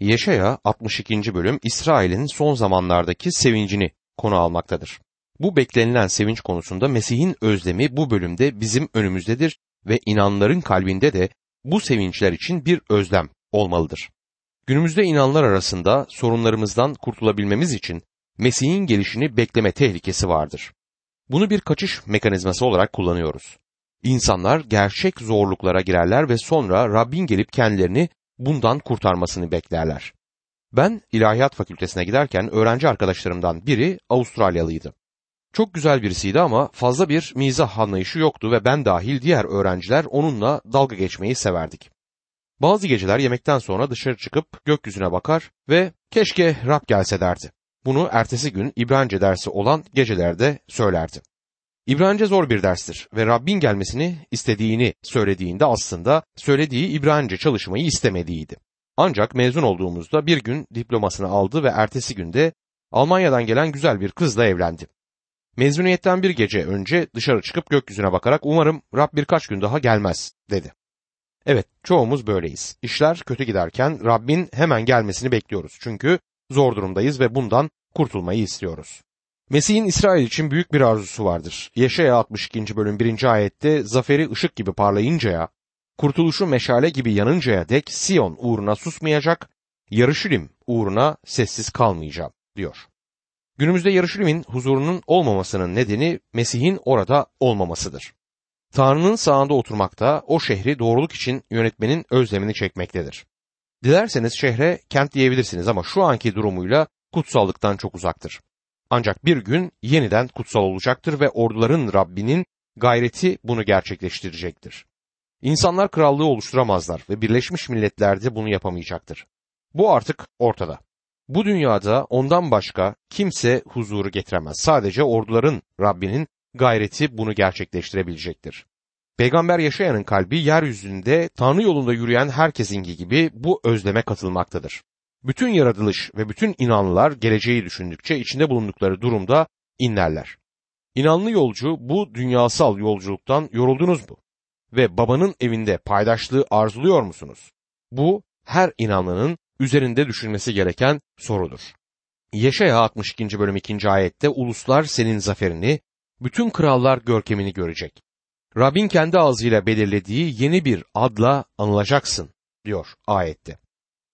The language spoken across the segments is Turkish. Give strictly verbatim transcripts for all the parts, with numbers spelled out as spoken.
Yeşaya altmış ikinci bölüm İsrail'in son zamanlardaki sevincini konu almaktadır. Bu beklenilen sevinç konusunda Mesih'in özlemi bu bölümde bizim önümüzdedir ve inanların kalbinde de bu sevinçler için bir özlem olmalıdır. Günümüzde inanlar arasında sorunlarımızdan kurtulabilmemiz için Mesih'in gelişini bekleme tehlikesi vardır. Bunu bir kaçış mekanizması olarak kullanıyoruz. İnsanlar gerçek zorluklara girerler ve sonra Rabbin gelip kendilerini bundan kurtarmasını beklerler. Ben İlahiyat Fakültesine giderken öğrenci arkadaşlarımdan biri Avustralyalıydı. Çok güzel birisiydi ama fazla bir mizah anlayışı yoktu ve ben dahil diğer öğrenciler onunla dalga geçmeyi severdik. Bazı geceler yemekten sonra dışarı çıkıp gökyüzüne bakar ve keşke Rab gelse derdi. Bunu ertesi gün İbranice dersi olan gecelerde söylerdi. İbranice zor bir derstir ve Rabbin gelmesini istediğini söylediğinde aslında söylediği İbranice çalışmayı istemediğiydi. Ancak mezun olduğumuzda bir gün diplomasını aldı ve ertesi günde Almanya'dan gelen güzel bir kızla evlendi. Mezuniyetten bir gece önce dışarı çıkıp gökyüzüne bakarak umarım Rab birkaç gün daha gelmez dedi. Evet, çoğumuz böyleyiz. İşler kötü giderken Rabbin hemen gelmesini bekliyoruz çünkü zor durumdayız ve bundan kurtulmayı istiyoruz. Mesih'in İsrail için büyük bir arzusu vardır. Yeşaya altmış ikinci bölüm birinci ayette zaferi ışık gibi parlayıncaya, kurtuluşu meşale gibi yanıncaya dek Sion uğruna susmayacak, Yeruşalim uğruna sessiz kalmayacağım diyor. Günümüzde Yeruşalim'in huzurunun olmamasının nedeni Mesih'in orada olmamasıdır. Tanrı'nın sağında oturmakta, o şehri doğruluk için yönetmenin özlemini çekmektedir. Dilerseniz şehre kent diyebilirsiniz ama şu anki durumuyla kutsallıktan çok uzaktır. Ancak bir gün yeniden kutsal olacaktır ve orduların Rabbinin gayreti bunu gerçekleştirecektir. İnsanlar krallığı oluşturamazlar ve Birleşmiş Milletler de bunu yapamayacaktır. Bu artık ortada. Bu dünyada ondan başka kimse huzuru getiremez. Sadece orduların Rabbinin gayreti bunu gerçekleştirebilecektir. Peygamber Yeşaya'nın kalbi yeryüzünde Tanrı yolunda yürüyen herkesinki gibi bu özleme katılmaktadır. Bütün yaratılış ve bütün inanlılar geleceği düşündükçe içinde bulundukları durumda inlerler. İnanlı yolcu bu dünyasal yolculuktan yoruldunuz mu? Ve babanın evinde paydaşlığı arzuluyor musunuz? Bu her inanlının üzerinde düşünmesi gereken sorudur. Yeşaya altmış ikinci bölüm ikinci ayette uluslar senin zaferini, bütün krallar görkemini görecek. Rabbin kendi ağzıyla belirlediği yeni bir adla anılacaksın diyor ayette.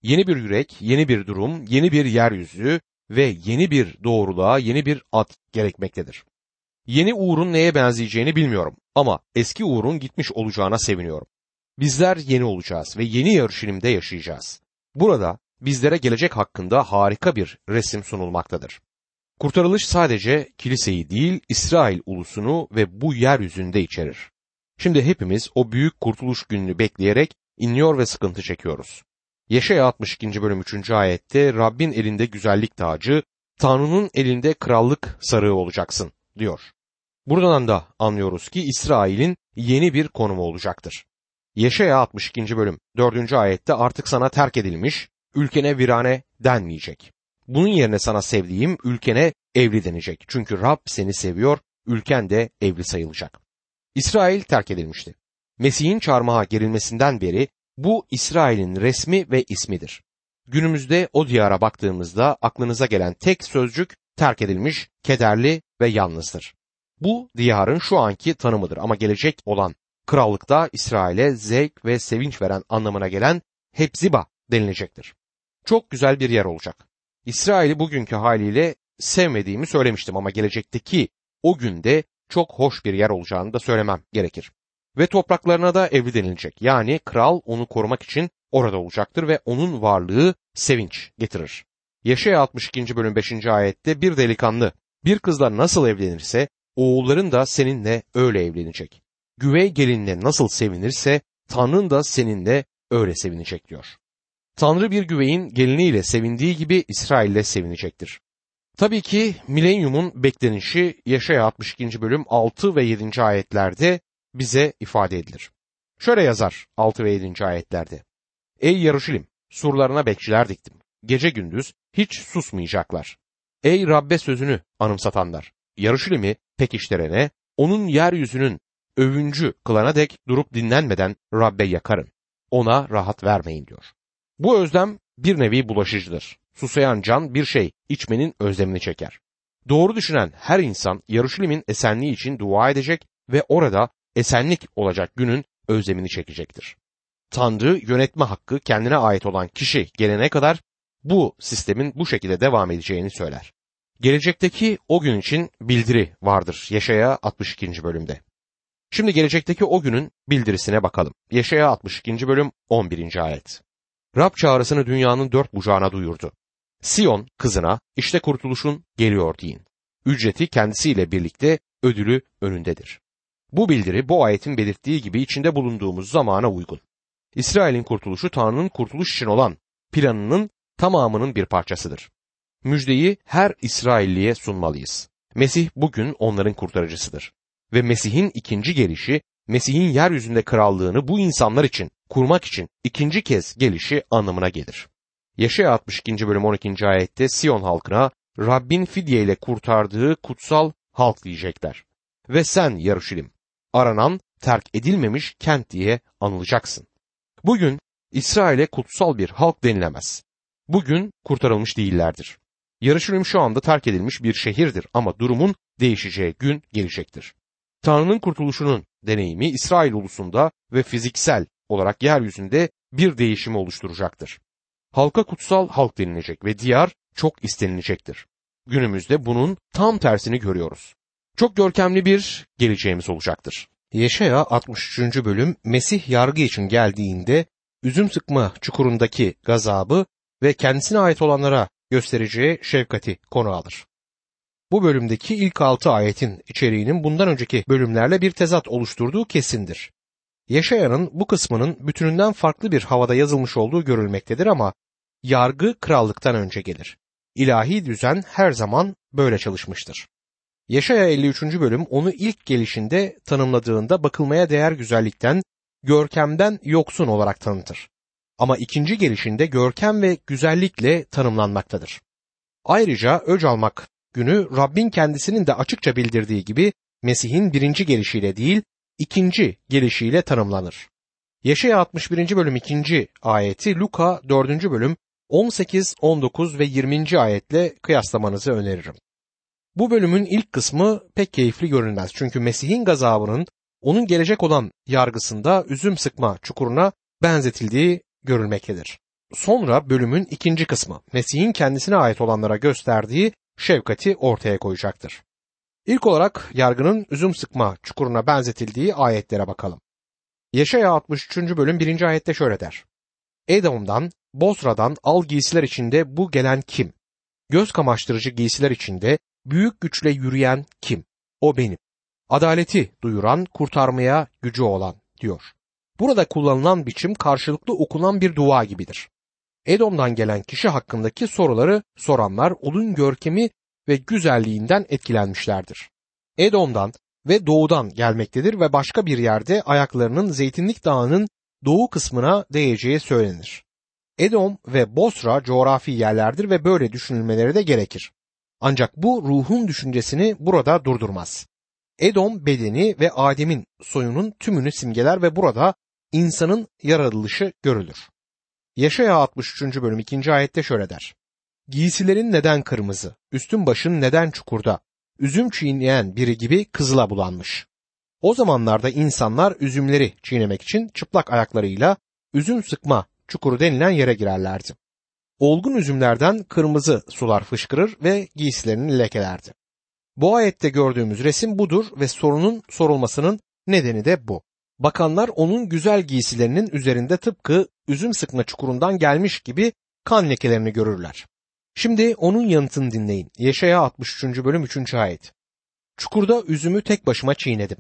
Yeni bir yürek, yeni bir durum, yeni bir yeryüzü ve yeni bir doğruluğa yeni bir ad gerekmektedir. Yeni uğurun neye benzeyeceğini bilmiyorum ama eski uğurun gitmiş olacağına seviniyorum. Bizler yeni olacağız ve yeni Yeruşalim'de yaşayacağız. Burada bizlere gelecek hakkında harika bir resim sunulmaktadır. Kurtarılış sadece kiliseyi değil, İsrail ulusunu ve bu yeryüzünde içerir. Şimdi hepimiz o büyük kurtuluş gününü bekleyerek inliyor ve sıkıntı çekiyoruz. Yeşaya altmış ikinci bölüm üçüncü ayette Rabbin elinde güzellik tacı, Tanrı'nın elinde krallık sarığı olacaksın diyor. Buradan da anlıyoruz ki İsrail'in yeni bir konumu olacaktır. Yeşaya altmış ikinci bölüm dördüncü ayette artık sana terk edilmiş, ülkene virane denmeyecek. Bunun yerine sana sevdiğim ülkene evli denecek. Çünkü Rab seni seviyor, ülken de evli sayılacak. İsrail terk edilmişti. Mesih'in çarmıha gerilmesinden beri bu İsrail'in resmi ve ismidir. Günümüzde o diyara baktığımızda aklınıza gelen tek sözcük terk edilmiş, kederli ve yalnızdır. Bu diyarın şu anki tanımıdır ama gelecek olan krallıkta İsrail'e zevk ve sevinç veren anlamına gelen Hepziba denilecektir. Çok güzel bir yer olacak. İsrail'i bugünkü haliyle sevmediğimi söylemiştim ama gelecekteki o günde çok hoş bir yer olacağını da söylemem gerekir. Ve topraklarına da evli denilecek. Yani kral onu korumak için orada olacaktır ve onun varlığı sevinç getirir. Yeşaya altmış ikinci bölüm beşinci ayette bir delikanlı bir kızla nasıl evlenirse oğulların da seninle öyle evlenecek. Güvey gelinle nasıl sevinirse Tanrın da seninle öyle sevinecek diyor. Tanrı bir güveyin geliniyle sevindiği gibi İsrail'le sevinecektir. Tabii ki milenyumun beklenişi Yeşaya altmış ikinci bölüm altı ve yedinci ayetlerde bize ifade edilir. Şöyle yazar altı ve yedinci ayetlerde. Ey Yeruşalim, surlarına bekçiler diktim. Gece gündüz hiç susmayacaklar. Ey Rabbe sözünü anımsatanlar, Yeruşalim'i pekiştirene, onun yeryüzünün övüncü kılana dek durup dinlenmeden Rabbe yakarın. Ona rahat vermeyin diyor. Bu özlem bir nevi bulaşıcıdır. Susayan can bir şey içmenin özlemini çeker. Doğru düşünen her insan Yeruşalim'in esenliği için dua edecek ve orada esenlik olacak günün özlemini çekecektir. Tanrı yönetme hakkı kendine ait olan kişi gelene kadar bu sistemin bu şekilde devam edeceğini söyler. Gelecekteki o gün için bildiri vardır Yeşaya altmış ikinci bölümde. Şimdi gelecekteki o günün bildirisine bakalım. Yeşaya altmış ikinci bölüm on birinci ayet. Rab çağrısını dünyanın dört bucağına duyurdu. Sion kızına işte kurtuluşun geliyor deyin. Ücreti kendisiyle birlikte, ödülü önündedir. Bu bildiri bu ayetin belirttiği gibi içinde bulunduğumuz zamana uygun. İsrail'in kurtuluşu Tanrı'nın kurtuluş için olan planının tamamının bir parçasıdır. Müjdeyi her İsrailliye sunmalıyız. Mesih bugün onların kurtarıcısıdır. Ve Mesih'in ikinci gelişi, Mesih'in yeryüzünde krallığını bu insanlar için kurmak için ikinci kez gelişi anlamına gelir. Yeşaya altmış ikinci bölüm on ikinci ayette Sion halkına Rabbin fidyeyle kurtardığı kutsal halk diyecekler. Ve sen Yeruşalim, aranan, terk edilmemiş kent diye anılacaksın. Bugün İsrail'e kutsal bir halk denilemez. Bugün kurtarılmış değillerdir. Yeruşalim şu anda terk edilmiş bir şehirdir ama durumun değişeceği gün gelecektir. Tanrı'nın kurtuluşunun deneyimi İsrail ulusunda ve fiziksel olarak yeryüzünde bir değişimi oluşturacaktır. Halka kutsal halk denilecek ve diyar çok istenilecektir. Günümüzde bunun tam tersini görüyoruz. Çok görkemli bir geleceğimiz olacaktır. Yeşaya altmış üçüncü bölüm Mesih yargı için geldiğinde üzüm sıkma çukurundaki gazabı ve kendisine ait olanlara göstereceği şefkati konu alır. Bu bölümdeki ilk altı ayetin içeriğinin bundan önceki bölümlerle bir tezat oluşturduğu kesindir. Yeşaya'nın bu kısmının bütününden farklı bir havada yazılmış olduğu görülmektedir ama yargı krallıktan önce gelir. İlahi düzen her zaman böyle çalışmıştır. Yeşaya elli üçüncü bölüm onu ilk gelişinde tanımladığında bakılmaya değer güzellikten, görkemden yoksun olarak tanıtır. Ama ikinci gelişinde görkem ve güzellikle tanımlanmaktadır. Ayrıca öc almak günü Rabbin kendisinin de açıkça bildirdiği gibi Mesih'in birinci gelişiyle değil, ikinci gelişiyle tanımlanır. Yeşaya altmış birinci bölüm ikinci ayeti Luka dördüncü bölüm on sekiz, on dokuz ve yirminci ayetle kıyaslamanızı öneririm. Bu bölümün ilk kısmı pek keyifli görünmez çünkü Mesih'in gazabının onun gelecek olan yargısında üzüm sıkma çukuruna benzetildiği görülmektedir. Sonra bölümün ikinci kısmı Mesih'in kendisine ait olanlara gösterdiği şefkati ortaya koyacaktır. İlk olarak yargının üzüm sıkma çukuruna benzetildiği ayetlere bakalım. Yeşaya altmış üçüncü bölüm birinci ayette şöyle der. Edom'dan, Bosra'dan al giysiler içinde bu gelen kim? Göz kamaştırıcı giysiler içinde büyük güçle yürüyen kim? O benim. Adaleti duyuran, kurtarmaya gücü olan diyor. Burada kullanılan biçim karşılıklı okunan bir dua gibidir. Edom'dan gelen kişi hakkındaki soruları soranlar onun görkemi ve güzelliğinden etkilenmişlerdir. Edom'dan ve doğudan gelmektedir ve başka bir yerde ayaklarının Zeytinlik Dağı'nın doğu kısmına değeceği söylenir. Edom ve Bosra coğrafi yerlerdir ve böyle düşünülmeleri de gerekir. Ancak bu ruhun düşüncesini burada durdurmaz. Edom bedeni ve Adem'in soyunun tümünü simgeler ve burada insanın yaratılışı görülür. Yeşaya altmış üçüncü bölüm ikinci ayette şöyle der. Giysilerin neden kırmızı, üstün başın neden çukurda, üzüm çiğneyen biri gibi kızıla bulanmış. O zamanlarda insanlar üzümleri çiğnemek için çıplak ayaklarıyla üzüm sıkma çukuru denilen yere girerlerdi. Olgun üzümlerden kırmızı sular fışkırır ve giysilerini lekelerdi. Bu ayette gördüğümüz resim budur ve sorunun sorulmasının nedeni de bu. Bakanlar onun güzel giysilerinin üzerinde tıpkı üzüm sıkma çukurundan gelmiş gibi kan lekelerini görürler. Şimdi onun yanıtını dinleyin. Yeşaya altmış üçüncü bölüm üçüncü ayet. Çukurda üzümü tek başıma çiğnedim.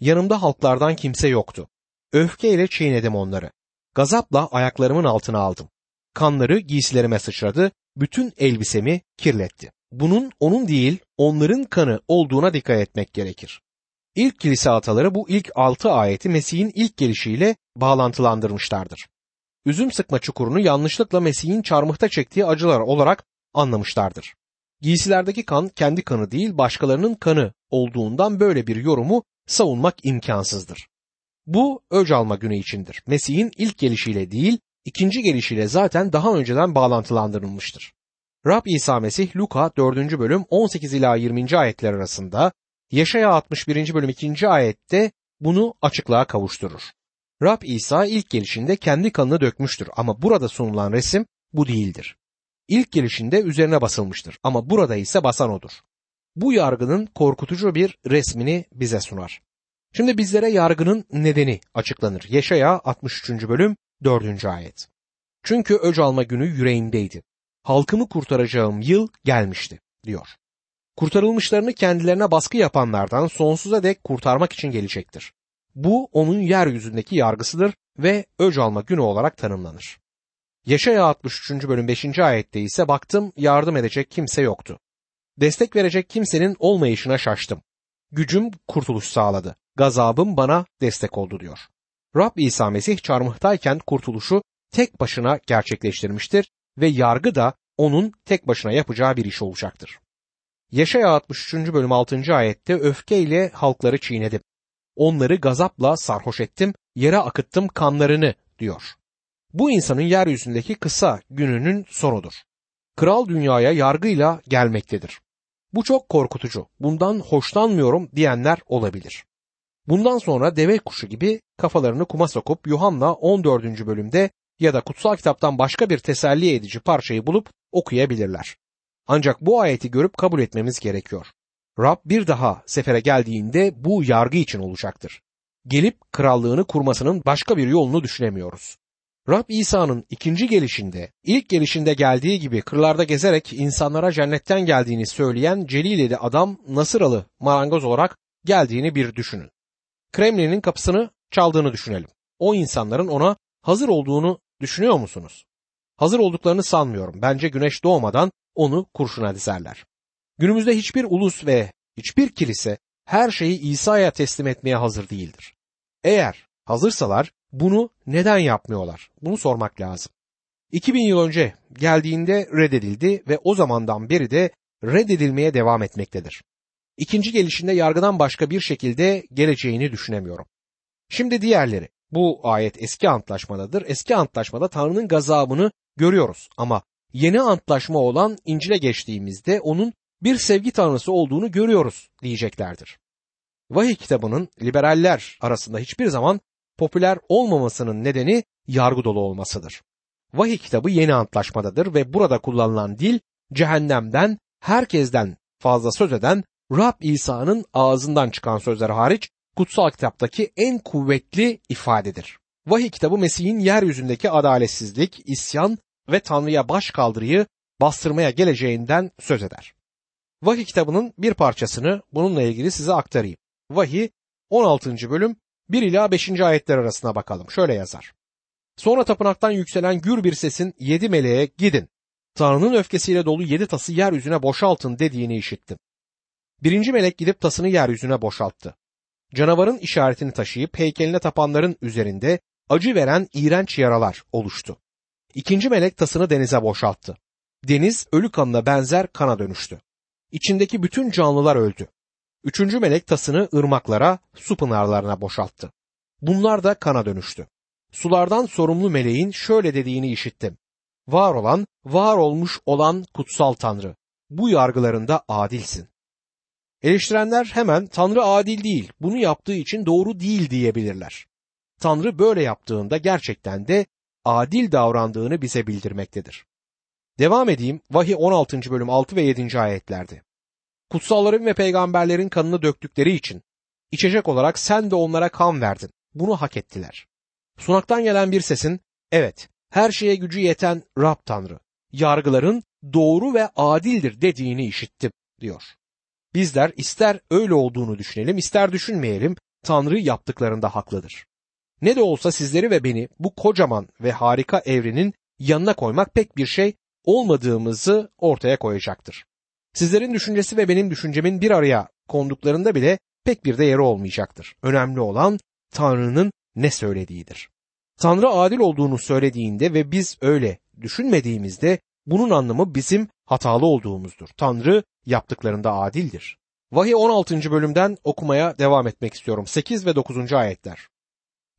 Yanımda halklardan kimse yoktu. Öfkeyle çiğnedim onları. Gazapla ayaklarımın altına aldım. Kanları giysilerime sıçradı, bütün elbisemi kirletti. Bunun onun değil, onların kanı olduğuna dikkat etmek gerekir. İlk kilise ataları bu ilk altı ayeti Mesih'in ilk gelişiyle bağlantılandırmışlardır. Üzüm sıkma çukurunu yanlışlıkla Mesih'in çarmıhta çektiği acılar olarak anlamışlardır. Giysilerdeki kan kendi kanı değil başkalarının kanı olduğundan böyle bir yorumu savunmak imkansızdır. Bu öc alma günü içindir. Mesih'in ilk gelişiyle değil ikinci gelişiyle zaten daha önceden bağlantılandırılmıştır. Rab İsa Mesih Luka dördüncü bölüm on sekiz ila yirminci ayetler arasında, Yeşaya altmış birinci bölüm ikinci ayette bunu açıklığa kavuşturur. Rab İsa ilk gelişinde kendi kanını dökmüştür ama burada sunulan resim bu değildir. İlk gelişinde üzerine basılmıştır ama burada ise basan odur. Bu yargının korkutucu bir resmini bize sunar. Şimdi bizlere yargının nedeni açıklanır. Yeşaya altmış üçüncü bölüm dördüncü ayet. Çünkü öc alma günü yüreğimdeydi. Halkımı kurtaracağım yıl gelmişti diyor. Kurtarılmışlarını kendilerine baskı yapanlardan sonsuza dek kurtarmak için gelecektir. Bu onun yeryüzündeki yargısıdır ve öc alma günü olarak tanımlanır. Yeşaya altmış üçüncü bölüm beşinci ayette ise baktım yardım edecek kimse yoktu. Destek verecek kimsenin olmayışına şaştım. Gücüm kurtuluş sağladı. Gazabım bana destek oldu diyor. Rab İsa Mesih çarmıhtayken kurtuluşu tek başına gerçekleştirmiştir ve yargı da onun tek başına yapacağı bir iş olacaktır. Yeşaya altmış üçüncü bölüm altıncı ayette öfkeyle halkları çiğnedim. Onları gazapla sarhoş ettim, yere akıttım kanlarını diyor. Bu insanın yeryüzündeki kısa gününün sonudur. Kral dünyaya yargıyla gelmektedir. Bu çok korkutucu, bundan hoşlanmıyorum diyenler olabilir. Bundan sonra deve kuşu gibi kafalarını kuma sokup Yuhanna on dördüncü bölümde ya da kutsal kitaptan başka bir teselli edici parçayı bulup okuyabilirler. Ancak bu ayeti görüp kabul etmemiz gerekiyor. Rab bir daha sefere geldiğinde bu yargı için olacaktır. Gelip krallığını kurmasının başka bir yolunu düşünemiyoruz. Rab İsa'nın ikinci gelişinde, ilk gelişinde geldiği gibi kırlarda gezerek insanlara cennetten geldiğini söyleyen Celileli adam Nasıralı marangoz olarak geldiğini bir düşünün. Kremlin'in kapısını çaldığını düşünelim. O insanların ona hazır olduğunu düşünüyor musunuz? Hazır olduklarını sanmıyorum. Bence güneş doğmadan onu kurşuna dizerler. Günümüzde hiçbir ulus ve hiçbir kilise her şeyi İsa'ya teslim etmeye hazır değildir. Eğer hazırsalar bunu neden yapmıyorlar? Bunu sormak lazım. iki bin yıl önce geldiğinde reddedildi ve o zamandan beri de reddedilmeye devam etmektedir. İkinci gelişinde yargıdan başka bir şekilde geleceğini düşünemiyorum. Şimdi diğerleri. Bu ayet eski antlaşmadadır. Eski antlaşmada Tanrı'nın gazabını görüyoruz ama yeni antlaşma olan İncil'e geçtiğimizde onun bir sevgi tanrısı olduğunu görüyoruz diyeceklerdir. Vahiy kitabının liberaller arasında hiçbir zaman popüler olmamasının nedeni yargı dolu olmasıdır. Vahiy kitabı yeni antlaşmadadır ve burada kullanılan dil cehennemden, herkesten fazla söz eden Rab İsa'nın ağzından çıkan sözler hariç kutsal kitaptaki en kuvvetli ifadedir. Vahiy kitabı Mesih'in yeryüzündeki adaletsizlik, isyan ve Tanrı'ya başkaldırıyı bastırmaya geleceğinden söz eder. Vahiy kitabının bir parçasını bununla ilgili size aktarayım. Vahiy on altıncı bölüm bir ila beşinci ayetler arasına bakalım. Şöyle yazar. Sonra tapınaktan yükselen gür bir sesin yedi meleğe gidin. Tanrı'nın öfkesiyle dolu yedi tası yeryüzüne boşaltın dediğini işittim. Birinci melek gidip tasını yeryüzüne boşalttı. Canavarın işaretini taşıyıp heykeline tapanların üzerinde acı veren iğrenç yaralar oluştu. İkinci melek tasını denize boşalttı. Deniz ölü kanına benzer kana dönüştü. İçindeki bütün canlılar öldü. Üçüncü melek tasını ırmaklara, su pınarlarına boşalttı. Bunlar da kana dönüştü. Sulardan sorumlu meleğin şöyle dediğini işittim. Var olan, var olmuş olan kutsal Tanrı, bu yargılarında adilsin. Eleştirenler hemen Tanrı adil değil, bunu yaptığı için doğru değil diyebilirler. Tanrı böyle yaptığında gerçekten de adil davrandığını bize bildirmektedir. Devam edeyim, Vahiy on altıncı bölüm altı ve yedinci ayetlerde. Kutsalların ve peygamberlerin kanını döktükleri için içecek olarak sen de onlara kan verdin, bunu hak ettiler. Sunaktan gelen bir sesin, evet, her şeye gücü yeten Rab Tanrı, yargıların doğru ve adildir dediğini işittim, diyor. Bizler ister öyle olduğunu düşünelim, ister düşünmeyelim, Tanrı yaptıklarında haklıdır. Ne de olsa sizleri ve beni bu kocaman ve harika evrenin yanına koymak pek bir şey olmadığımızı ortaya koyacaktır. Sizlerin düşüncesi ve benim düşüncemin bir araya konduklarında bile pek bir de yeri olmayacaktır. Önemli olan Tanrı'nın ne söylediğidir. Tanrı adil olduğunu söylediğinde ve biz öyle düşünmediğimizde bunun anlamı bizim hatalı olduğumuzdur. Tanrı yaptıklarında adildir. Vahiy on altıncı bölümden okumaya devam etmek istiyorum. sekiz ve dokuzuncu ayetler.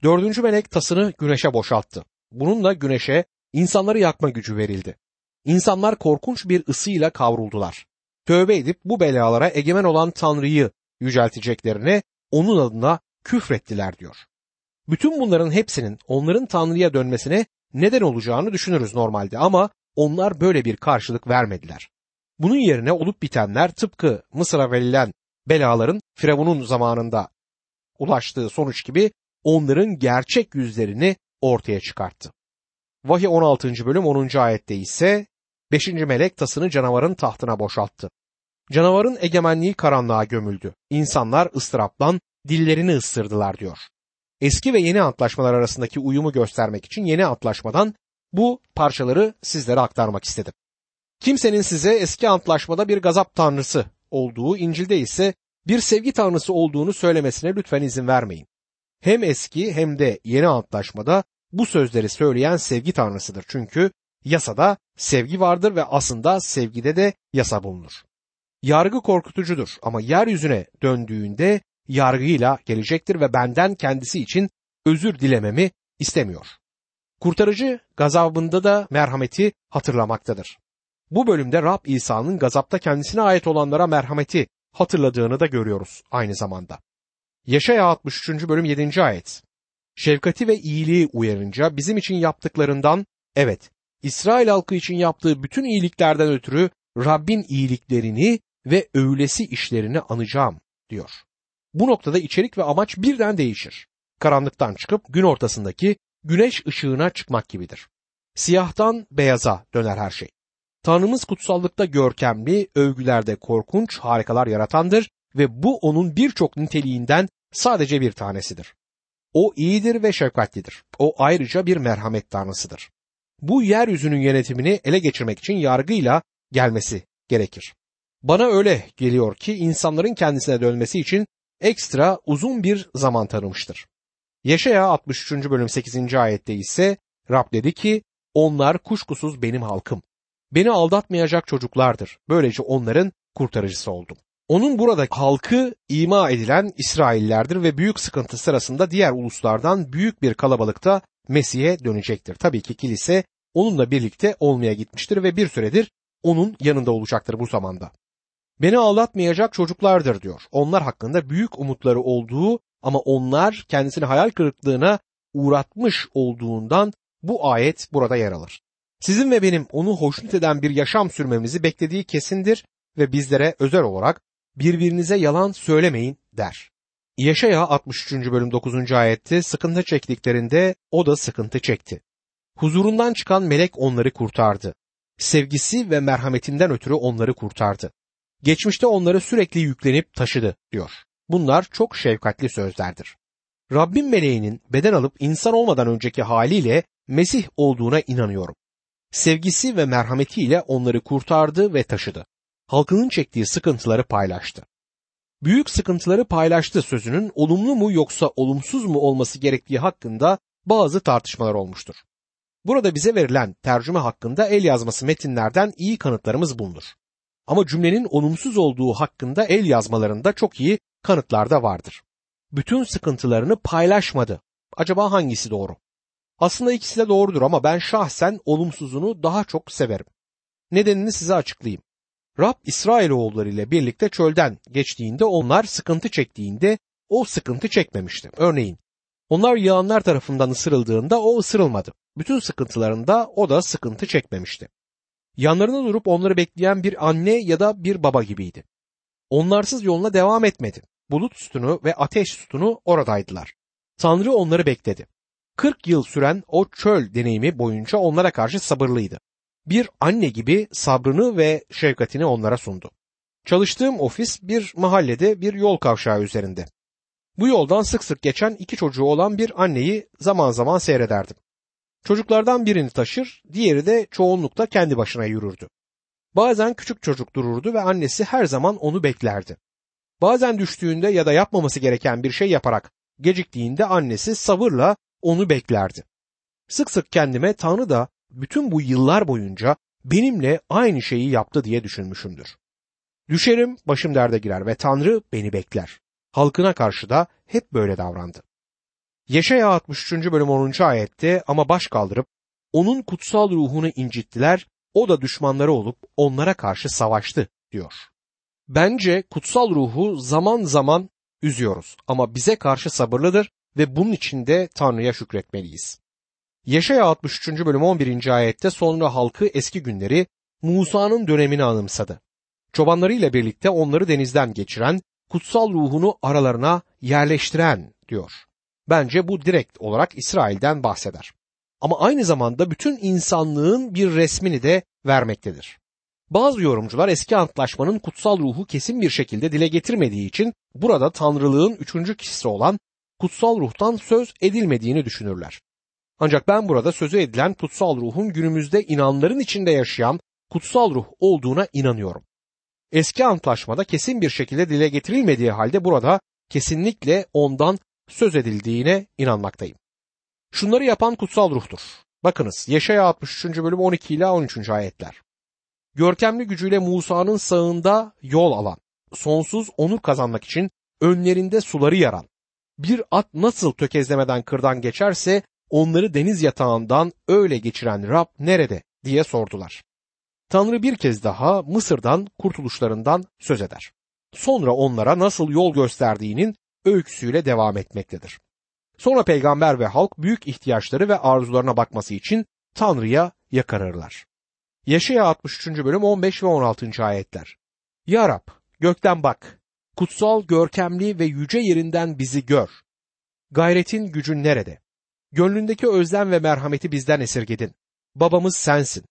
Dördüncü melek tasını güneşe boşalttı. Bununla güneşe insanları yakma gücü verildi. İnsanlar korkunç bir ısıyla kavruldular. Tövbe edip bu belalara egemen olan Tanrı'yı yücelteceklerine onun adına küfrettiler diyor. Bütün bunların hepsinin onların Tanrı'ya dönmesine neden olacağını düşünürüz normalde ama onlar böyle bir karşılık vermediler. Bunun yerine olup bitenler tıpkı Mısır'a verilen belaların Firavun'un zamanında ulaştığı sonuç gibi onların gerçek yüzlerini ortaya çıkarttı. Vahiy on altıncı bölüm onuncu ayette ise beşinci melek tasını canavarın tahtına boşalttı. Canavarın egemenliği karanlığa gömüldü. İnsanlar ıstıraptan dillerini ısırdılar diyor. Eski ve yeni antlaşmalar arasındaki uyumu göstermek için yeni antlaşmadan bu parçaları sizlere aktarmak istedim. Kimsenin size eski antlaşmada bir gazap tanrısı olduğu, İncil'de ise bir sevgi tanrısı olduğunu söylemesine lütfen izin vermeyin. Hem eski hem de yeni antlaşmada bu sözleri söyleyen sevgi tanrısıdır. Çünkü yasada sevgi vardır ve aslında sevgide de yasa bulunur. Yargı korkutucudur ama yeryüzüne döndüğünde yargıyla gelecektir ve benden kendisi için özür dilememi istemiyor. Kurtarıcı gazabında da merhameti hatırlamaktadır. Bu bölümde Rab İsa'nın gazapta kendisine ait olanlara merhameti hatırladığını da görüyoruz aynı zamanda. Yeşaya altmış üçüncü bölüm yedinci ayet. Şefkati ve iyiliği uyarınca bizim için yaptıklarından, evet, İsrail halkı için yaptığı bütün iyiliklerden ötürü Rabbin iyiliklerini ve öylesi işlerini anacağım diyor. Bu noktada içerik ve amaç birden değişir. Karanlıktan çıkıp gün ortasındaki güneş ışığına çıkmak gibidir. Siyahtan beyaza döner her şey. Tanrımız kutsallıkta görkemli, övgülerde korkunç, harikalar yaratandır ve bu onun birçok niteliğinden sadece bir tanesidir. O iyidir ve şefkatlidir. O ayrıca bir merhamet tanrısıdır. Bu yeryüzünün yönetimini ele geçirmek için yargıyla gelmesi gerekir. Bana öyle geliyor ki insanların kendisine dönmesi için ekstra uzun bir zaman tanımıştır. Yeşaya altmış üçüncü bölüm sekizinci ayette ise Rab dedi ki, onlar kuşkusuz benim halkım. Beni aldatmayacak çocuklardır. Böylece onların kurtarıcısı oldum. Onun burada halkı ima edilen İsraillerdir ve büyük sıkıntı sırasında diğer uluslardan büyük bir kalabalıkta Mesih'e dönecektir. Tabii ki kilise onunla birlikte olmaya gitmiştir ve bir süredir onun yanında olacaktır bu zamanda. Beni aldatmayacak çocuklardır diyor. Onlar hakkında büyük umutları olduğu ama onlar kendisini hayal kırıklığına uğratmış olduğundan bu ayet burada yer alır. Sizin ve benim onu hoşnut eden bir yaşam sürmemizi beklediği kesindir ve bizlere özel olarak birbirinize yalan söylemeyin der. Yeşaya altmış üçüncü bölüm dokuzuncu ayette sıkıntı çektiklerinde o da sıkıntı çekti. Huzurundan çıkan melek onları kurtardı. Sevgisi ve merhametinden ötürü onları kurtardı. Geçmişte onları sürekli yüklenip taşıdı diyor. Bunlar çok şefkatli sözlerdir. Rabbin meleğinin beden alıp insan olmadan önceki haliyle Mesih olduğuna inanıyorum. Sevgisi ve merhametiyle onları kurtardı ve taşıdı. Halkının çektiği sıkıntıları paylaştı. Büyük sıkıntıları paylaştı sözünün olumlu mu yoksa olumsuz mu olması gerektiği hakkında bazı tartışmalar olmuştur. Burada bize verilen tercüme hakkında el yazması metinlerden iyi kanıtlarımız bulunur. Ama cümlenin olumsuz olduğu hakkında el yazmalarında çok iyi kanıtlar da vardır. Bütün sıkıntılarını paylaşmadı. Acaba hangisi doğru? Aslında ikisi de doğrudur ama ben şahsen olumsuzunu daha çok severim. Nedenini size açıklayayım. Rab İsrailoğulları ile birlikte çölden geçtiğinde onlar sıkıntı çektiğinde o sıkıntı çekmemişti. Örneğin onlar yılanlar tarafından ısırıldığında o ısırılmadı. Bütün sıkıntılarında o da sıkıntı çekmemişti. Yanlarına durup onları bekleyen bir anne ya da bir baba gibiydi. Onlarsız yoluna devam etmedi. Bulut sütunu ve ateş sütunu oradaydılar. Tanrı onları bekledi. kırk yıl süren o çöl deneyimi boyunca onlara karşı sabırlıydı. Bir anne gibi sabrını ve şefkatini onlara sundu. Çalıştığım ofis bir mahallede bir yol kavşağı üzerinde. Bu yoldan sık sık geçen iki çocuğu olan bir anneyi zaman zaman seyrederdim. Çocuklardan birini taşır, diğeri de çoğunlukla kendi başına yürürdü. Bazen küçük çocuk dururdu ve annesi her zaman onu beklerdi. Bazen düştüğünde ya da yapmaması gereken bir şey yaparak geciktiğinde annesi sabırla onu beklerdi. Sık sık kendime Tanrı da bütün bu yıllar boyunca benimle aynı şeyi yaptı diye düşünmüşümdür. Düşerim, başım derde girer ve Tanrı beni bekler. Halkına karşı da hep böyle davrandı. Yeşaya altmış üçüncü bölüm onuncu ayette ama baş kaldırıp onun kutsal ruhunu incittiler, o da düşmanları olup onlara karşı savaştı diyor. Bence kutsal ruhu zaman zaman üzüyoruz ama bize karşı sabırlıdır ve bunun için de Tanrı'ya şükretmeliyiz. Yeşaya altmış üçüncü bölüm on birinci ayette sonra halkı eski günleri Musa'nın dönemini anımsadı. Çobanlarıyla birlikte onları denizden geçiren, kutsal ruhunu aralarına yerleştiren diyor. Bence bu direkt olarak İsrail'den bahseder. Ama aynı zamanda bütün insanlığın bir resmini de vermektedir. Bazı yorumcular eski antlaşmanın kutsal ruhu kesin bir şekilde dile getirmediği için burada Tanrılığın üçüncü kişisi olan kutsal ruhtan söz edilmediğini düşünürler. Ancak ben burada sözü edilen kutsal ruhun günümüzde inanların içinde yaşayan kutsal ruh olduğuna inanıyorum. Eski antlaşmada kesin bir şekilde dile getirilmediği halde burada kesinlikle ondan söz edildiğine inanmaktayım. Şunları yapan kutsal ruhtur. Bakınız Yeşaya altmış üçüncü bölüm on iki ile on üçüncü ayetler. Görkemli gücüyle Musa'nın sağında yol alan, sonsuz onur kazanmak için önlerinde suları yaran, bir at nasıl tökezlemeden kırdan geçerse onları deniz yatağından öyle geçiren Rab nerede diye sordular. Tanrı bir kez daha Mısır'dan kurtuluşlarından söz eder. Sonra onlara nasıl yol gösterdiğinin öyküsüyle devam etmektedir. Sonra peygamber ve halk büyük ihtiyaçları ve arzularına bakması için Tanrı'ya yakarırlar. Yeşaya altmış üçüncü bölüm on beş ve on altıncı ayetler. Ya Rab, gökten bak, kutsal, görkemli ve yüce yerinden bizi gör. Gayretin gücün nerede? Gönlündeki özlem ve merhameti bizden esirgedin. Babamız sensin.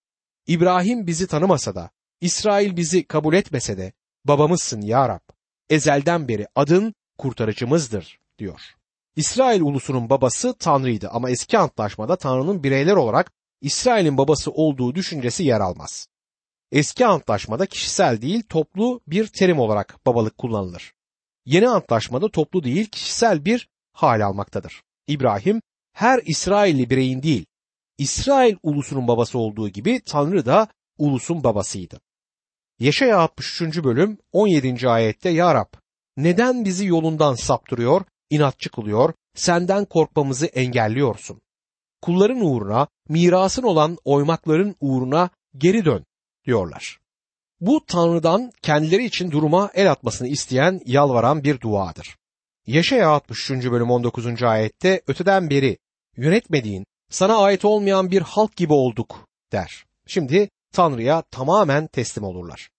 İbrahim bizi tanımasa da, İsrail bizi kabul etmese de babamızsın ya Rab. Ezelden beri adın kurtarıcımızdır diyor. İsrail ulusunun babası Tanrı'ydı ama eski antlaşmada Tanrı'nın bireyler olarak İsrail'in babası olduğu düşüncesi yer almaz. Eski antlaşmada kişisel değil toplu bir terim olarak babalık kullanılır. Yeni antlaşmada toplu değil kişisel bir hal almaktadır. İbrahim her İsrailli bireyin değil, İsrail ulusunun babası olduğu gibi Tanrı da ulusun babasıydı. Yeşaya altmış üçüncü bölüm on yedinci ayette Ya Rab, neden bizi yolundan saptırıyor, inatçı kılıyor, senden korkmamızı engelliyorsun? Kulların uğruna, mirasın olan oymakların uğruna geri dön diyorlar. Bu Tanrı'dan kendileri için duruma el atmasını isteyen, yalvaran bir duadır. Yeşaya altmış üçüncü bölüm on dokuzuncu ayette öteden beri yönetmediğin, sana ait olmayan bir halk gibi olduk der. Şimdi Tanrı'ya tamamen teslim olurlar.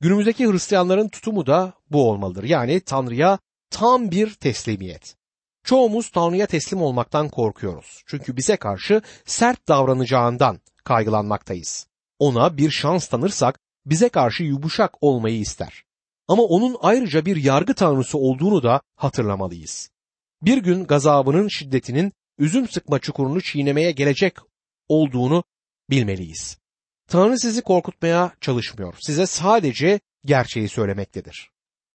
Günümüzdeki Hristiyanların tutumu da bu olmalıdır. Yani Tanrı'ya tam bir teslimiyet. Çoğumuz Tanrı'ya teslim olmaktan korkuyoruz. Çünkü bize karşı sert davranacağından kaygılanmaktayız. Ona bir şans tanırsak bize karşı yumuşak olmayı ister. Ama onun ayrıca bir yargı tanrısı olduğunu da hatırlamalıyız. Bir gün gazabının şiddetinin üzüm sıkma çukurunu çiğnemeye gelecek olduğunu bilmeliyiz. Tanrı sizi korkutmaya çalışmıyor. Size sadece gerçeği söylemektedir.